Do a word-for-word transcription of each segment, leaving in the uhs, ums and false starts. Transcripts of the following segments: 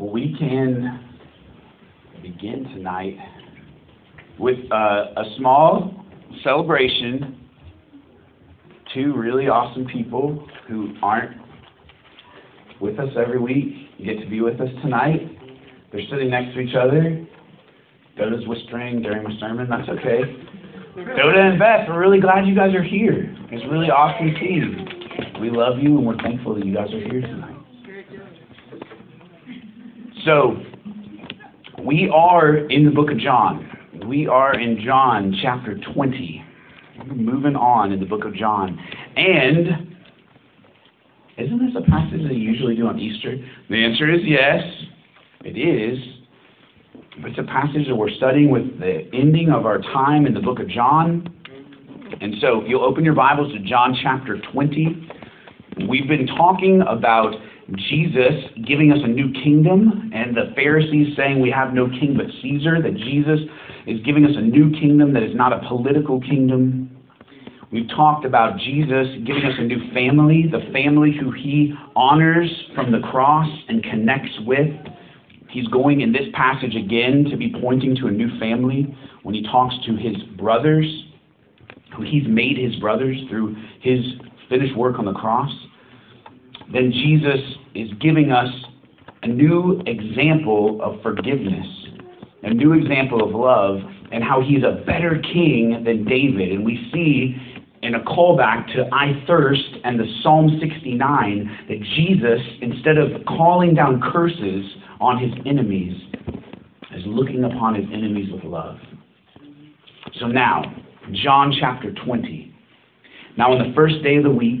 We can begin tonight with uh, a small celebration. Two really awesome people who aren't with us every week get to be with us tonight. They're sitting next to each other. Dota's whispering during my sermon. That's okay. Dota and Beth, we're really glad you guys are here. It's a really awesome team. We love you, and we're thankful that you guys are here tonight. So, we are in the book of John. We are in John chapter twenty. We're moving on in the book of John. And isn't this a passage that you usually do on Easter? The answer is yes, it is. But it's a passage that we're studying with the ending of our time in the book of John. And so you'll open your Bibles to John chapter twenty. We've been talking about Jesus giving us a new kingdom, and the Pharisees saying we have no king but Caesar, that Jesus is giving us a new kingdom that is not a political kingdom. We've talked about Jesus giving us a new family, the family who he honors from the cross and connects with. He's going in this passage again to be pointing to a new family when he talks to his brothers, who he's made his brothers through his finished work on the cross. Then Jesus is giving us a new example of forgiveness, a new example of love, and how he's a better king than David. And we see in a callback to I Thirst and the Psalm sixty-nine that Jesus, instead of calling down curses on his enemies, is looking upon his enemies with love. So now, John chapter twenty. Now on the first day of the week,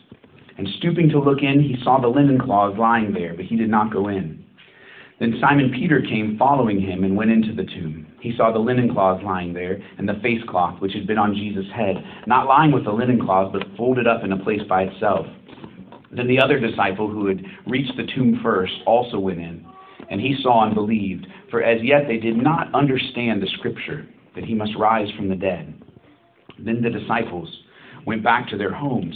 And stooping to look in, he saw the linen cloths lying there, but he did not go in. Then Simon Peter came following him and went into the tomb. He saw the linen cloths lying there, and the face cloth which had been on Jesus' head, not lying with the linen cloths, but folded up in a place by itself. Then the other disciple who had reached the tomb first also went in, and he saw and believed, for as yet they did not understand the scripture, that he must rise from the dead. Then the disciples went back to their homes.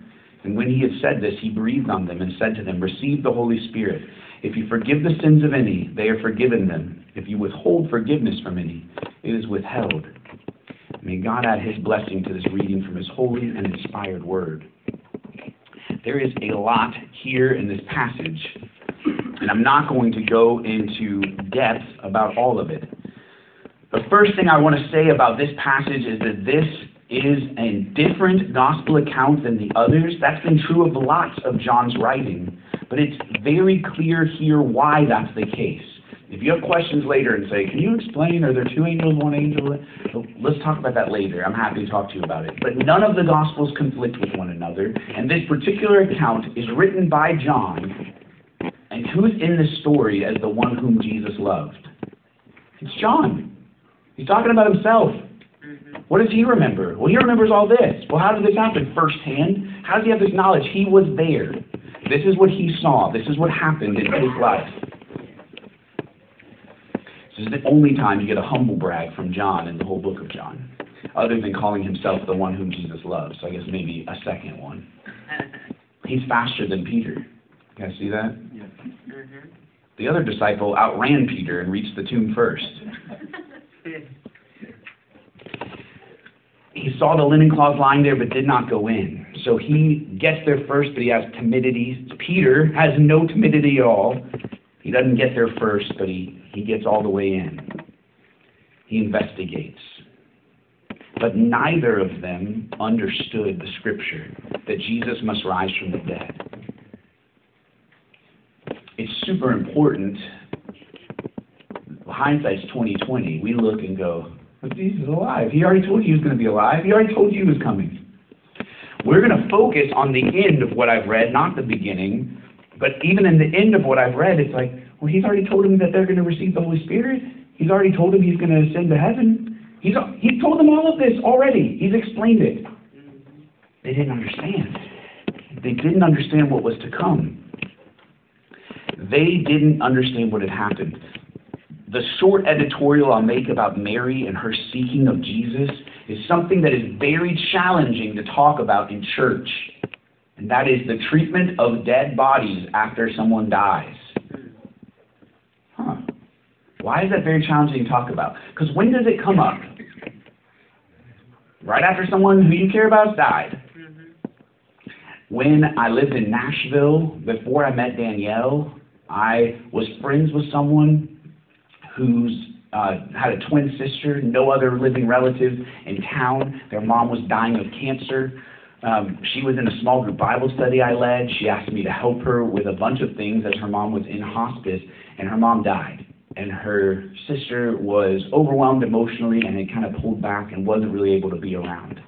And when he had said this, he breathed on them and said to them, "Receive the Holy Spirit. If you forgive the sins of any, they are forgiven them. If you withhold forgiveness from any, it is withheld." May God add his blessing to this reading from his holy and inspired word. There is a lot here in this passage, and I'm not going to go into depth about all of it. The first thing I want to say about this passage is that this is a different gospel account than the others. That's been true of lots of John's writing, but it's very clear here why that's the case. If you have questions later and say, can you explain, are there two angels, one angel? Let's talk about that later. I'm happy to talk to you about it. But none of the Gospels conflict with one another. And this particular account is written by John. And who's in this story as the one whom Jesus loved? It's John. He's talking about himself. What does he remember? Well, he remembers all this. Well, how did this happen? Firsthand? How does he have this knowledge? He was there. This is what he saw. This is what happened in his life. This is the only time you get a humble brag from John in the whole book of John, other than calling himself the one whom Jesus loves. So I guess maybe a second one. He's faster than Peter. You guys see that? Yeah. Mm-hmm. The other disciple outran Peter and reached the tomb first. He saw the linen cloths lying there but did not go in. So he gets there first, but he has timidity. Peter has no timidity at all. He doesn't get there first, but he, he gets all the way in. He investigates. But neither of them understood the scripture that Jesus must rise from the dead. It's super important. Hindsight's twenty twenty. We look and go, but Jesus is alive. He already told you he was going to be alive. He already told you he was coming. We're going to focus on the end of what I've read, not the beginning. But even in the end of what I've read, it's like, well, he's already told them that they're going to receive the Holy Spirit. He's already told them he's going to ascend to heaven. He's, he's told them all of this already. He's explained it. They didn't understand. They didn't understand what was to come. They didn't understand what had happened. The short editorial I'll make about Mary and her seeking of Jesus is something that is very challenging to talk about in church, and that is the treatment of dead bodies after someone dies. Huh. Why is that very challenging to talk about? Because when does it come up? Right after someone who you care about died. When I lived in Nashville, before I met Danielle, I was friends with someone who's uh, had a twin sister, no other living relative in town. Their mom was dying of cancer. Um, she was in a small group Bible study I led. She asked me to help her with a bunch of things as her mom was in hospice, and her mom died. And her sister was overwhelmed emotionally and had kind of pulled back and wasn't really able to be around.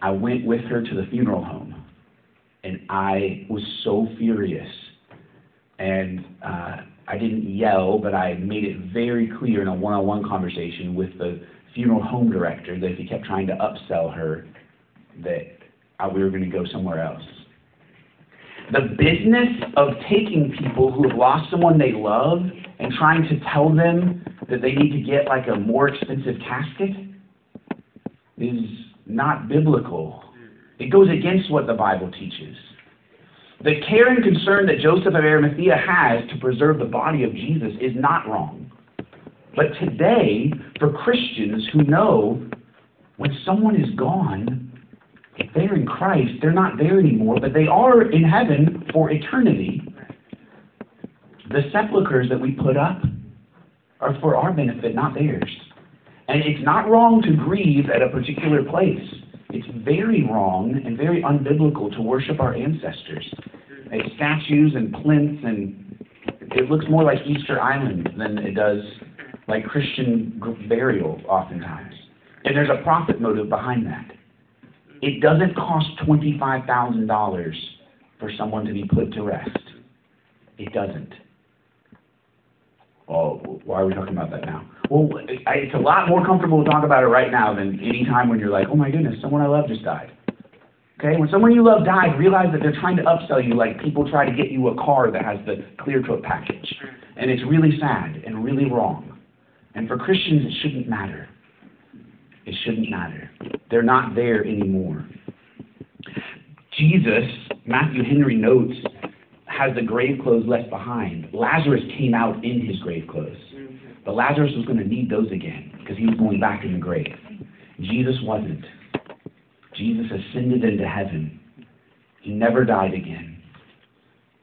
I went with her to the funeral home, and I was so furious. And uh, I didn't yell, but I made it very clear in a one-on-one conversation with the funeral home director that if he kept trying to upsell her, that I, we were going to go somewhere else. The business of taking people who have lost someone they love and trying to tell them that they need to get like a more expensive casket is not biblical. It goes against what the Bible teaches. The care and concern that Joseph of Arimathea has to preserve the body of Jesus is not wrong. But today, for Christians who know when someone is gone, if they're in Christ, they're not there anymore, but they are in heaven for eternity. The sepulchres that we put up are for our benefit, not theirs. And it's not wrong to grieve at a particular place. It's very wrong and very unbiblical to worship our ancestors. Like statues and plinths, and it looks more like Easter Island than it does like Christian burial oftentimes. And there's a profit motive behind that. It doesn't cost twenty-five thousand dollars for someone to be put to rest. It doesn't. Oh, why are we talking about that now? Well, it's a lot more comfortable to talk about it right now than any time when you're like, oh my goodness, someone I love just died. Okay? When someone you love died, realize that they're trying to upsell you like people try to get you a car that has the clear coat package. And it's really sad and really wrong. And for Christians, it shouldn't matter. It shouldn't matter. They're not there anymore. Jesus, Matthew Henry notes, has the grave clothes left behind. Lazarus came out in his grave clothes. But Lazarus was going to need those again because he was going back in the grave. Jesus wasn't. Jesus ascended into heaven. He never died again.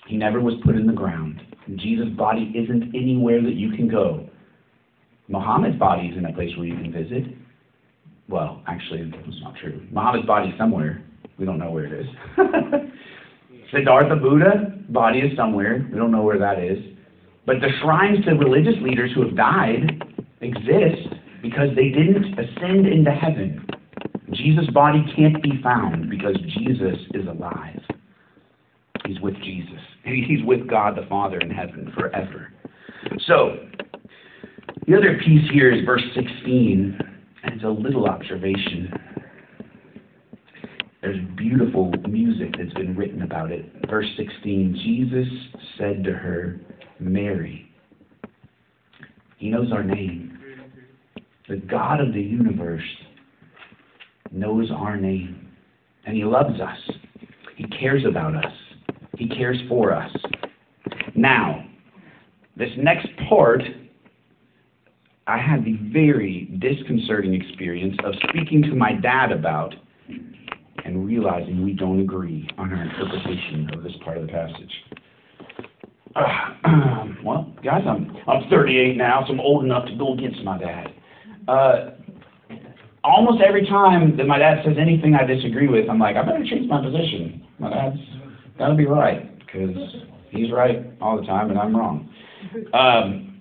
He never was put in the ground. And Jesus' body isn't anywhere that you can go. Muhammad's body is in a place where you can visit. Well, actually, that's not true. Muhammad's body is somewhere. We don't know where it is. Siddhartha Buddha's body is somewhere. We don't know where that is. But the shrines to religious leaders who have died exist because they didn't ascend into heaven. Jesus' body can't be found because Jesus is alive. He's with Jesus. He's with God the Father in heaven forever. So, the other piece here is verse sixteen, and it's a little observation. There's beautiful music that's been written about it. Verse sixteen, Jesus said to her, Mary. He knows our name. The God of the universe knows our name. And he loves us. He cares about us. He cares for us. Now, this next part, I had the very disconcerting experience of speaking to my dad about and realizing we don't agree on our interpretation of this part of the passage. Uh, well, guys, I'm, I'm thirty-eight now, so I'm old enough to go against my dad. Uh, almost every time that my dad says anything I disagree with, I'm like, I better change my position. My dad's got to be right, because he's right all the time and I'm wrong. Um,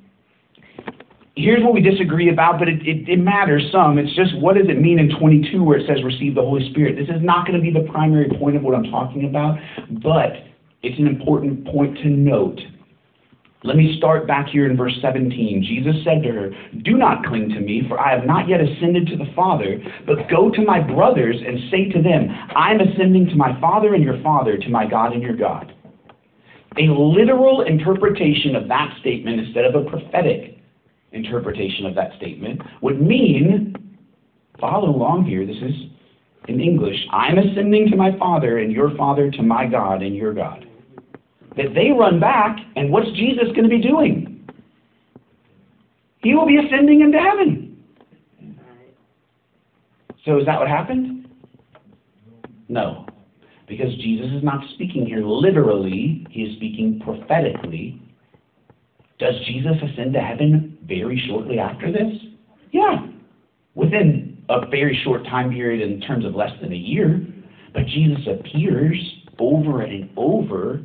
here's what we disagree about, but it, it, it matters some. It's just, what does it mean in twenty-two where it says receive the Holy Spirit? This is not going to be the primary point of what I'm talking about, but it's an important point to note. Let me start back here in verse seventeen. Jesus said to her, do not cling to me, for I have not yet ascended to the Father, but go to my brothers and say to them, I am ascending to my Father and your Father, to my God and your God. A literal interpretation of that statement instead of a prophetic interpretation of that statement would mean, follow along here, this is in English, I am ascending to my Father and your Father, to my God and your God. That they run back, and what's Jesus going to be doing? He will be ascending into heaven. So is that what happened? No. Because Jesus is not speaking here literally, he is speaking prophetically. Does Jesus ascend to heaven very shortly after this? Yeah. Within a very short time period in terms of less than a year. But Jesus appears over and over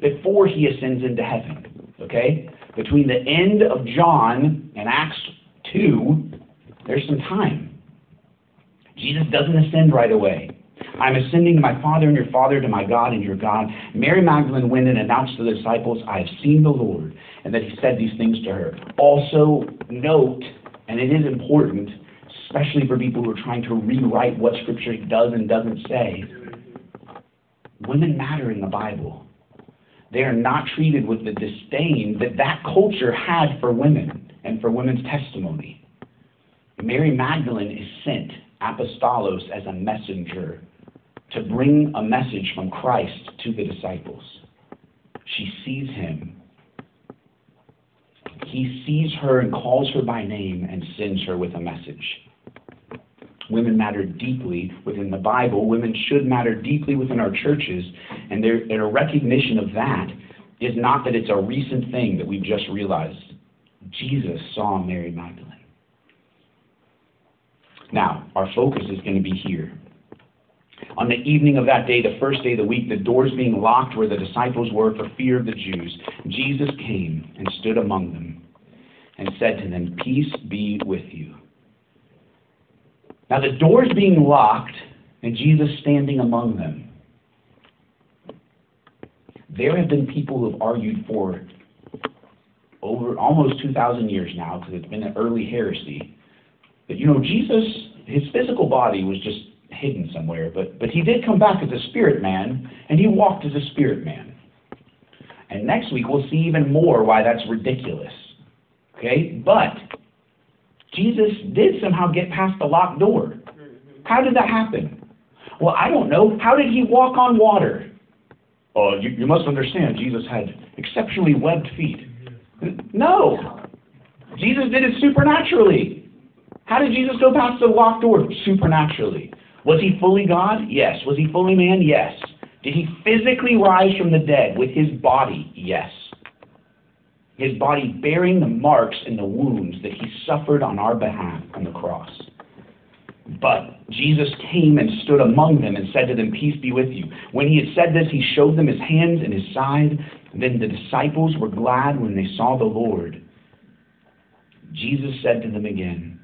before he ascends into heaven, okay? Between the end of John and Acts two, there's some time. Jesus doesn't ascend right away. I'm ascending to my Father and your Father, to my God and your God. Mary Magdalene went and announced to the disciples, I have seen the Lord, and that he said these things to her. Also note, and it is important, especially for people who are trying to rewrite what Scripture does and doesn't say, women matter in the Bible. They are not treated with the disdain that that culture had for women and for women's testimony. Mary Magdalene is sent, apostolos, as a messenger to bring a message from Christ to the disciples. She sees him. He sees her and calls her by name and sends her with a message. Women matter deeply within the Bible. Women should matter deeply within our churches. And there, and a recognition of that is not that it's a recent thing that we've just realized. Jesus saw Mary Magdalene. Now, our focus is going to be here. On the evening of that day, the first day of the week, the doors being locked where the disciples were for fear of the Jews, Jesus came and stood among them and said to them, peace be with you. Now, the doors being locked and Jesus standing among them. There have been people who have argued for over almost two thousand years now, because it's been an early heresy, that, you know, Jesus, his physical body was just hidden somewhere, but, but he did come back as a spirit man, and he walked as a spirit man. And next week we'll see even more why that's ridiculous. Okay? But Jesus did somehow get past the locked door. How did that happen? Well, I don't know. How did he walk on water? Oh, you, you must understand, Jesus had exceptionally webbed feet. No. Jesus did it supernaturally. How did Jesus go past the locked door? Supernaturally. Was he fully God? Yes. Was he fully man? Yes. Did he physically rise from the dead with his body? Yes. His body bearing the marks and the wounds that he suffered on our behalf on the cross. But Jesus came and stood among them and said to them, peace be with you. When he had said this, he showed them his hands and his side. Then the disciples were glad when they saw the Lord. Jesus said to them again,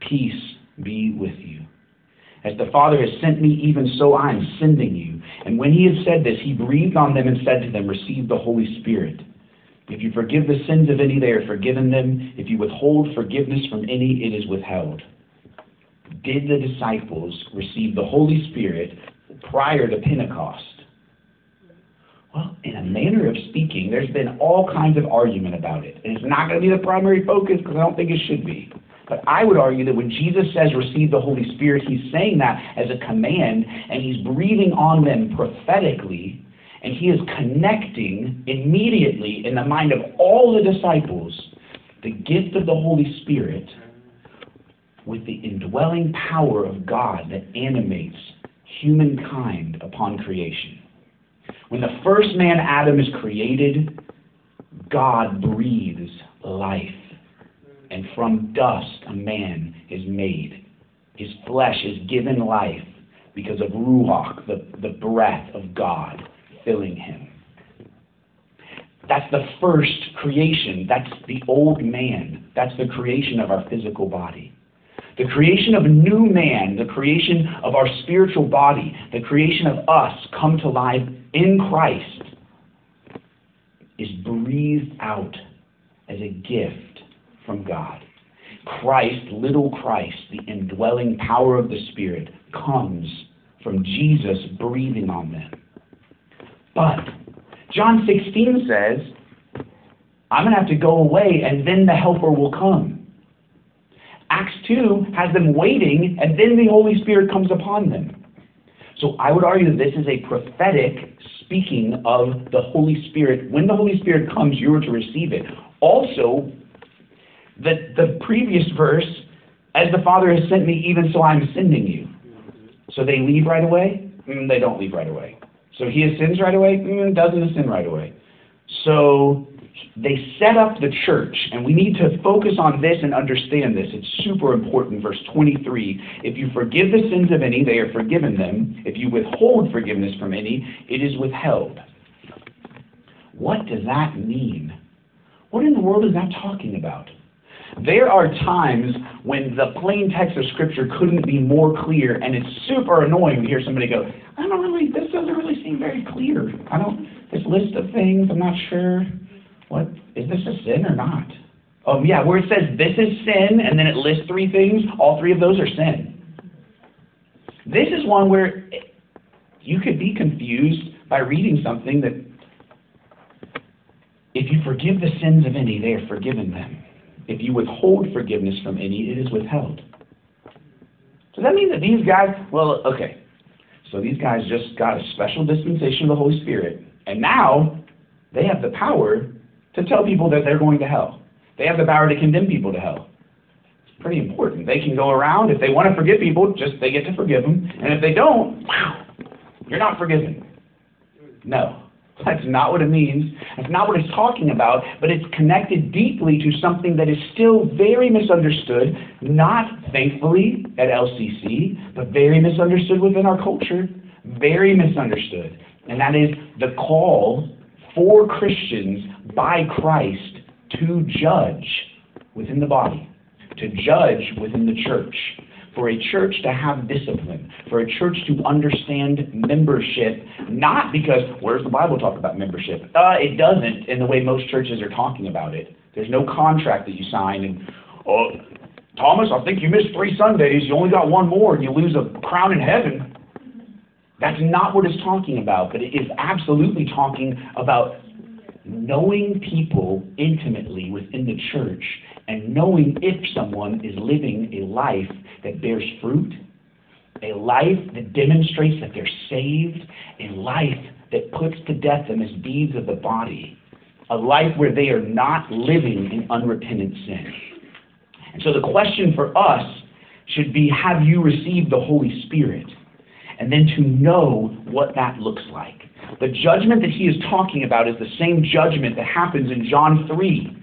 "Peace be with you. As the Father has sent me, even so I am sending you." And when he had said this, he breathed on them and said to them, "Receive the Holy Spirit. If you forgive the sins of any, they are forgiven them. If you withhold forgiveness from any, it is withheld." Did the disciples receive the Holy Spirit prior to Pentecost? Well, in a manner of speaking, there's been all kinds of argument about it. And it's not going to be the primary focus because I don't think it should be. But I would argue that when Jesus says receive the Holy Spirit, he's saying that as a command, and he's breathing on them prophetically, and he is connecting immediately in the mind of all the disciples the gift of the Holy Spirit with the indwelling power of God that animates humankind upon creation. When the first man, Adam, is created, God breathes life. And from dust, a man is made. His flesh is given life because of Ruach, the, the breath of God, filling him. That's the first creation. That's the old man. That's the creation of our physical body. The creation of new man, the creation of our spiritual body, the creation of us come to life in Christ is breathed out as a gift from God. Christ, little Christ, the indwelling power of the Spirit, comes from Jesus breathing on them. But John sixteen says, I'm going to have to go away and then the Helper will come. Acts two has them waiting and then the Holy Spirit comes upon them. So I would argue that this is a prophetic speaking of the Holy Spirit. When the Holy Spirit comes, you are to receive it. Also, The, the previous verse, as the Father has sent me, even so I'm sending you. So they leave right away? Mm, they don't leave right away. So he ascends right away? Mm, doesn't ascend right away. So they set up the church, and we need to focus on this and understand this. It's super important. Verse twenty-three, if you forgive the sins of any, they are forgiven them. If you withhold forgiveness from any, it is withheld. What does that mean? What in the world is that talking about? There are times when the plain text of Scripture couldn't be more clear, and it's super annoying to hear somebody go, I don't really, this doesn't really seem very clear. I don't, this list of things, I'm not sure. What, is this a sin or not? Oh, um, yeah, where it says this is sin, and then it lists three things, all three of those are sin. This is one where it, you could be confused by reading something that, if you forgive the sins of any, they are forgiven them. If you withhold forgiveness from any, it is withheld. Does that mean that these guys, well, okay, so these guys just got a special dispensation of the Holy Spirit, and now they have the power to tell people that they're going to hell. They have the power to condemn people to hell. It's pretty important. They can go around, if they want to forgive people, just they get to forgive them, and if they don't, wow, you're not forgiven. No. That's not what it means. That's not what it's talking about, but it's connected deeply to something that is still very misunderstood, not thankfully at L C C, but very misunderstood within our culture, very misunderstood. And that is the call for Christians by Christ to judge within the body, to judge within the church, for a church to have discipline, for a church to understand membership, not because, where's the Bible talk about membership? Uh, it doesn't in the way most churches are talking about it. There's no contract that you sign and, oh, Thomas, I think you missed three Sundays, you only got one more, and you lose a crown in heaven. That's not what it's talking about, but it is absolutely talking about knowing people intimately within the church and knowing if someone is living a life that bears fruit, a life that demonstrates that they're saved, a life that puts to death the misdeeds of the body, a life where they are not living in unrepentant sin. And so the question for us should be, have you received the Holy Spirit? And then to know what that looks like. The judgment that he is talking about is the same judgment that happens in John three.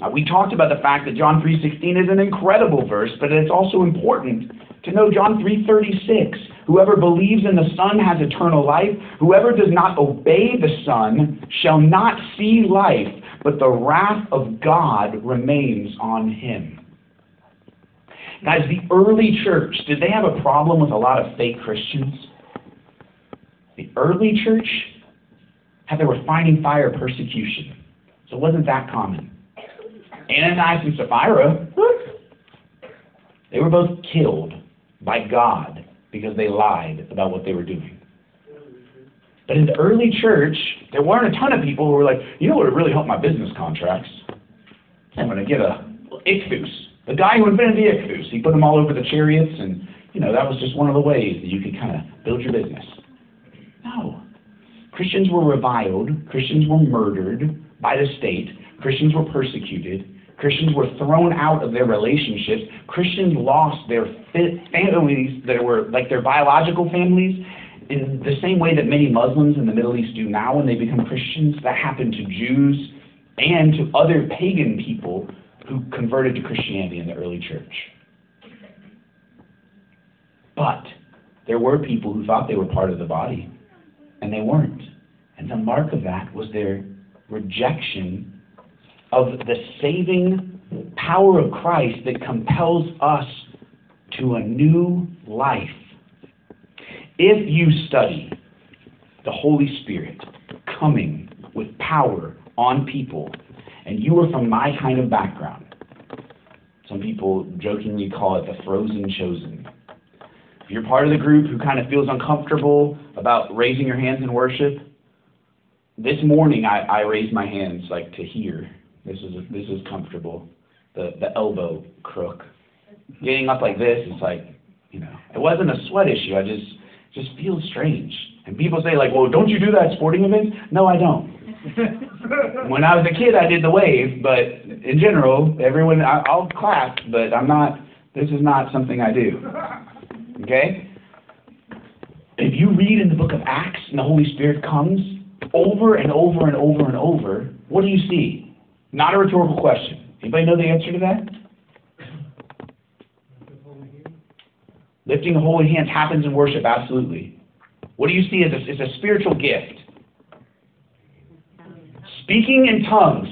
Now, we talked about the fact that John three sixteen is an incredible verse, but it's also important to know John three thirty-six. Whoever believes in the Son has eternal life. Whoever does not obey the Son shall not see life, but the wrath of God remains on him. Guys, the early church, did they have a problem with a lot of fake Christians? The early church, they were fighting fire persecution. So it wasn't that common. Ananias and Sapphira, they were both killed by God because they lied about what they were doing. But in the early church, there weren't a ton of people who were like, you know what would really help my business contracts? I'm going to get a ichthus. The guy who invented the ichthus, he put them all over the chariots, and you know that was just one of the ways that you could kind of build your business. No. Christians were reviled. Christians were murdered by the state. Christians were persecuted. Christians were thrown out of their relationships. Christians lost their families that were like their biological families in the same way that many Muslims in the Middle East do now when they become Christians. That happened to Jews and to other pagan people who converted to Christianity in the early church. But there were people who thought they were part of the body, and they weren't. And the mark of that was their rejection of the saving power of Christ that compels us to a new life. If you study the Holy Spirit coming with power on people, and you are from my kind of background, some people jokingly call it the frozen chosen. If you're part of the group who kind of feels uncomfortable about raising your hands in worship, this morning I, I raised my hands like to here. This is this is comfortable. The the elbow crook. Getting up like this is like, you know, it wasn't a sweat issue. I just just feel strange. And people say like, well, don't you do that at sporting events? No, I don't. When I was a kid, I did the wave, but in general, everyone I, I'll clap, but I'm not. This is not something I do. Okay. If you read in the book of Acts and the Holy Spirit comes over and over and over and over, what do you see? Not a rhetorical question. Anybody know the answer to that? Lifting of holy hands happens in worship, absolutely. What do you see as a, as a spiritual gift? Speaking in tongues.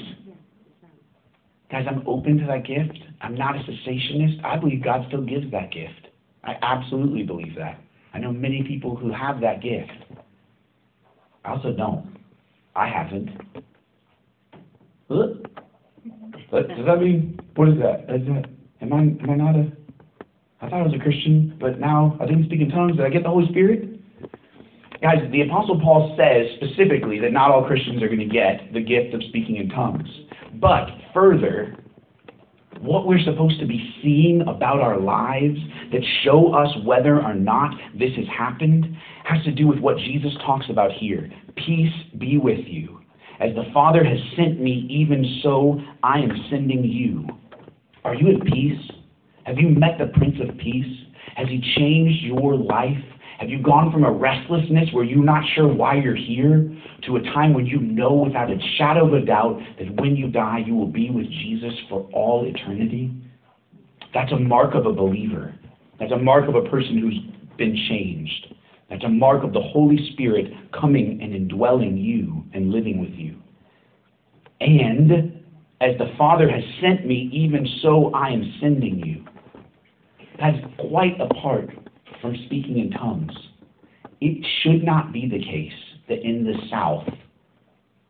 Guys, I'm open to that gift. I'm not a cessationist. I believe God still gives that gift. I absolutely believe that. I know many people who have that gift. I also don't. I haven't. Does that mean, what is that? Is that am I, am I not a, I thought I was a Christian, but now I didn't speak in tongues. Did I get the Holy Spirit? Guys, the Apostle Paul says specifically that not all Christians are going to get the gift of speaking in tongues. But further, what we're supposed to be seeing about our lives that show us whether or not this has happened has to do with what Jesus talks about here. Peace be with you. As the Father has sent me, even so I am sending you. Are you at peace? Have you met the Prince of Peace? Has he changed your life? Have you gone from a restlessness where you're not sure why you're here to a time when you know without a shadow of a doubt that when you die you will be with Jesus for all eternity? That's a mark of a believer. That's a mark of a person who's been changed. That's a mark of the Holy Spirit coming and indwelling you and living with you. And as the Father has sent me, even so I am sending you. That's quite apart from speaking in tongues. It should not be the case that in the South,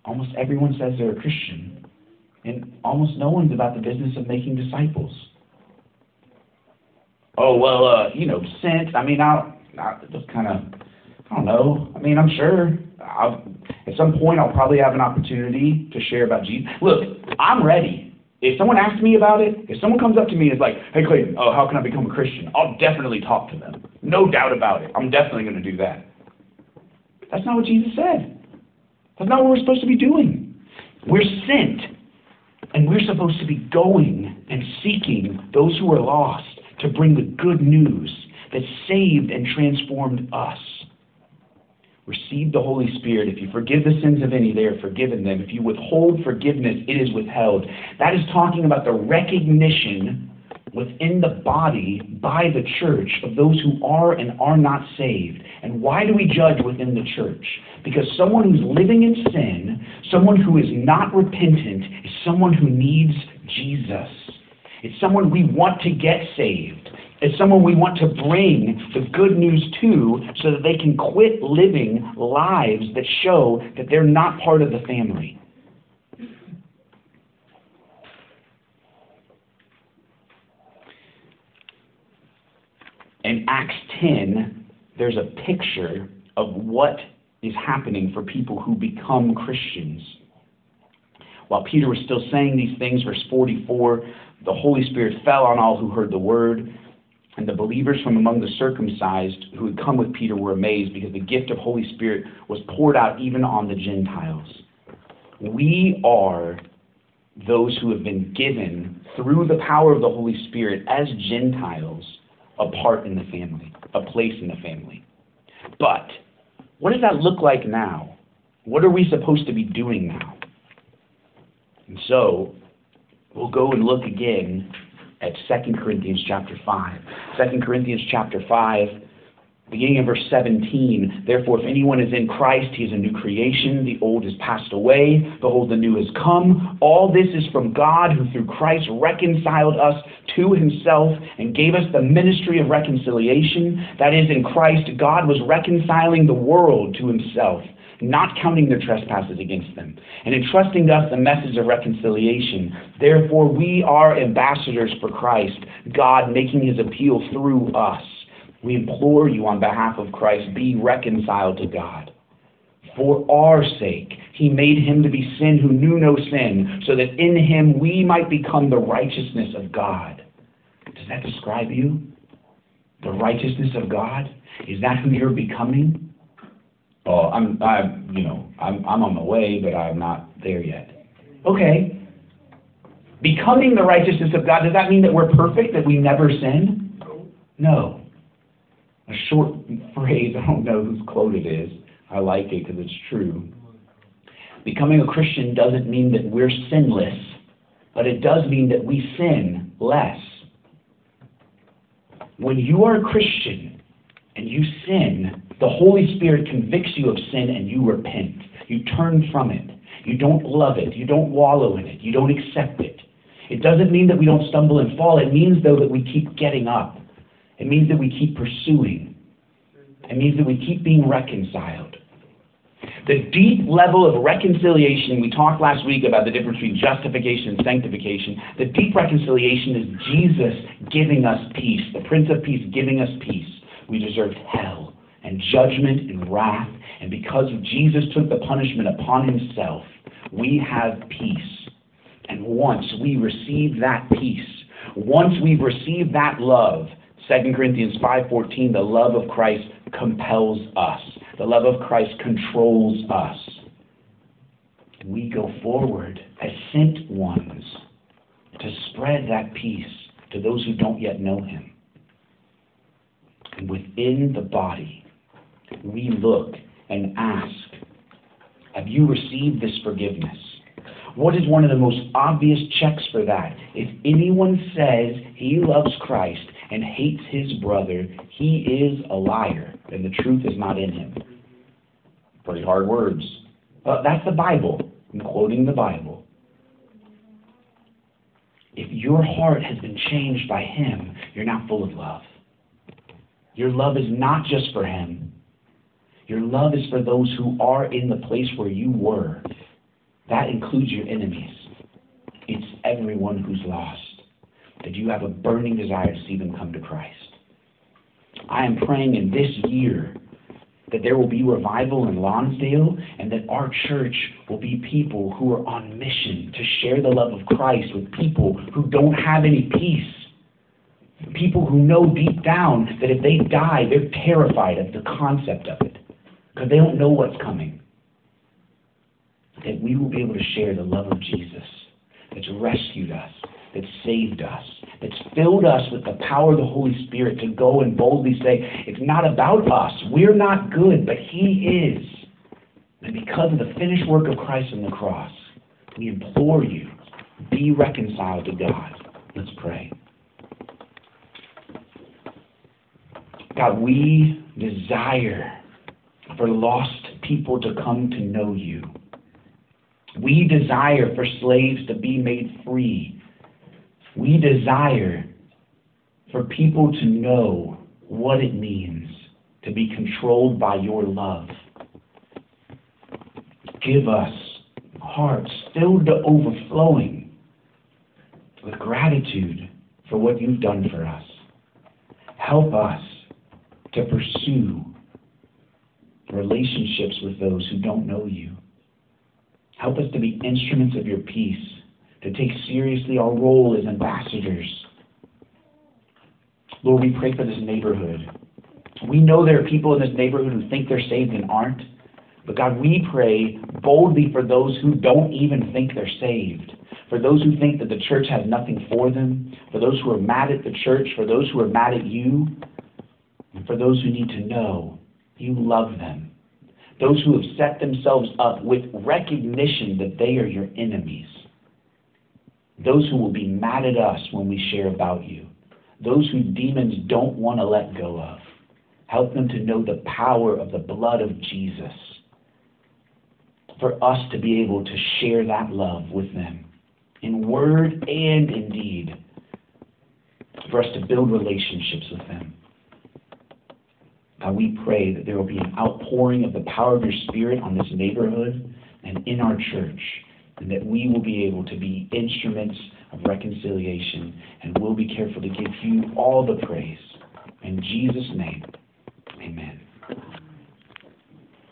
almost everyone says they're a Christian, and almost no one's about the business of making disciples. Oh, well, uh, you know, sent, I mean, I I just kind of, I don't know. I mean, I'm sure I'll, at some point I'll probably have an opportunity to share about Jesus. Look, I'm ready. If someone asks me about it, if someone comes up to me and is like, hey, Clayton, oh, how can I become a Christian? I'll definitely talk to them. No doubt about it. I'm definitely going to do that. That's not what Jesus said. That's not what we're supposed to be doing. We're sent, and we're supposed to be going and seeking those who are lost to bring the good news that saved and transformed us. Receive the Holy Spirit. If you forgive the sins of any, they are forgiven them. If you withhold forgiveness, it is withheld. That is talking about the recognition within the body by the church of those who are and are not saved. And why do we judge within the church? Because someone who's living in sin, someone who is not repentant, is someone who needs Jesus. It's someone we want to get saved. It's someone we want to bring the good news to so that they can quit living lives that show that they're not part of the family. In Acts ten, there's a picture of what is happening for people who become Christians. While Peter was still saying these things, verse forty-four, the Holy Spirit fell on all who heard the word, and the believers from among the circumcised who had come with Peter were amazed because the gift of Holy Spirit was poured out even on the Gentiles. We are those who have been given, through the power of the Holy Spirit, as Gentiles, a part in the family, a place in the family. But what does that look like now? What are we supposed to be doing now? And so we'll go and look again at Second Corinthians chapter five. Second Corinthians chapter five, beginning in verse seventeen. Therefore, if anyone is in Christ, he is a new creation. The old is passed away. Behold, the new has come. All this is from God, who through Christ reconciled us to himself and gave us the ministry of reconciliation. That is, in Christ, God was reconciling the world to himself, not counting their trespasses against them, and entrusting to us the message of reconciliation. Therefore, we are ambassadors for Christ, God making his appeal through us. We implore you on behalf of Christ, be reconciled to God. For our sake, he made him to be sin who knew no sin, so that in him we might become the righteousness of God. Does that describe you? The righteousness of God? Is that who you're becoming? Oh, I'm, I'm, you know, I'm, I'm on my way, but I'm not there yet. Okay. Becoming the righteousness of God, does that mean that we're perfect, that we never sin? No. A short phrase, I don't know whose quote it is. I like it because it's true. Becoming a Christian doesn't mean that we're sinless, but it does mean that we sin less. When you are a Christian and you sin, the Holy Spirit convicts you of sin and you repent. You turn from it. You don't love it. You don't wallow in it. You don't accept it. It doesn't mean that we don't stumble and fall. It means, though, that we keep getting up. It means that we keep pursuing. It means that we keep being reconciled. The deep level of reconciliation, we talked last week about the difference between justification and sanctification. The deep reconciliation is Jesus giving us peace, the Prince of Peace giving us peace. We deserved hell and judgment and wrath, and because Jesus took the punishment upon himself, we have peace. And once we receive that peace, once we've received that love, Second Corinthians five fourteen, the love of Christ compels us. The love of Christ controls us. We go forward as sent ones to spread that peace to those who don't yet know him. And within the body, we look and ask, have you received this forgiveness? What is one of the most obvious checks for that? If anyone says he loves Christ and hates his brother, he is a liar, and the truth is not in him. Pretty hard words. But that's the Bible. I'm quoting the Bible. If your heart has been changed by him, you're now full of love. Your love is not just for him. Your love is for those who are in the place where you were. That includes your enemies. It's everyone who's lost. That you have a burning desire to see them come to Christ. I am praying in this year that there will be revival in Lonsdale and that our church will be people who are on mission to share the love of Christ with people who don't have any peace. People who know deep down that if they die, they're terrified of the concept of it because they don't know what's coming. That we will be able to share the love of Jesus that's rescued us, that's saved us, that's filled us with the power of the Holy Spirit to go and boldly say, it's not about us, we're not good, but he is. And because of the finished work of Christ on the cross, we implore you, be reconciled to God. Let's pray. God, we desire for lost people to come to know you. We desire for slaves to be made free. We desire for people to know what it means to be controlled by your love. Give us hearts filled to overflowing with gratitude for what you've done for us. Help us to pursue relationships with those who don't know you. Help us to be instruments of your peace, to take seriously our role as ambassadors. Lord, we pray for this neighborhood. We know there are people in this neighborhood who think they're saved and aren't. But God, we pray boldly for those who don't even think they're saved, for those who think that the church has nothing for them, for those who are mad at the church, for those who are mad at you, and for those who need to know you love them, those who have set themselves up with recognition that they are your enemies, those who will be mad at us when we share about you, those who demons don't want to let go of. Help them to know the power of the blood of Jesus, for us to be able to share that love with them in word and in deed, for us to build relationships with them. God, we pray that there will be an outpouring of the power of your Spirit on this neighborhood and in our church, and that we will be able to be instruments of reconciliation, and we'll be careful to give you all the praise. In Jesus' name, amen.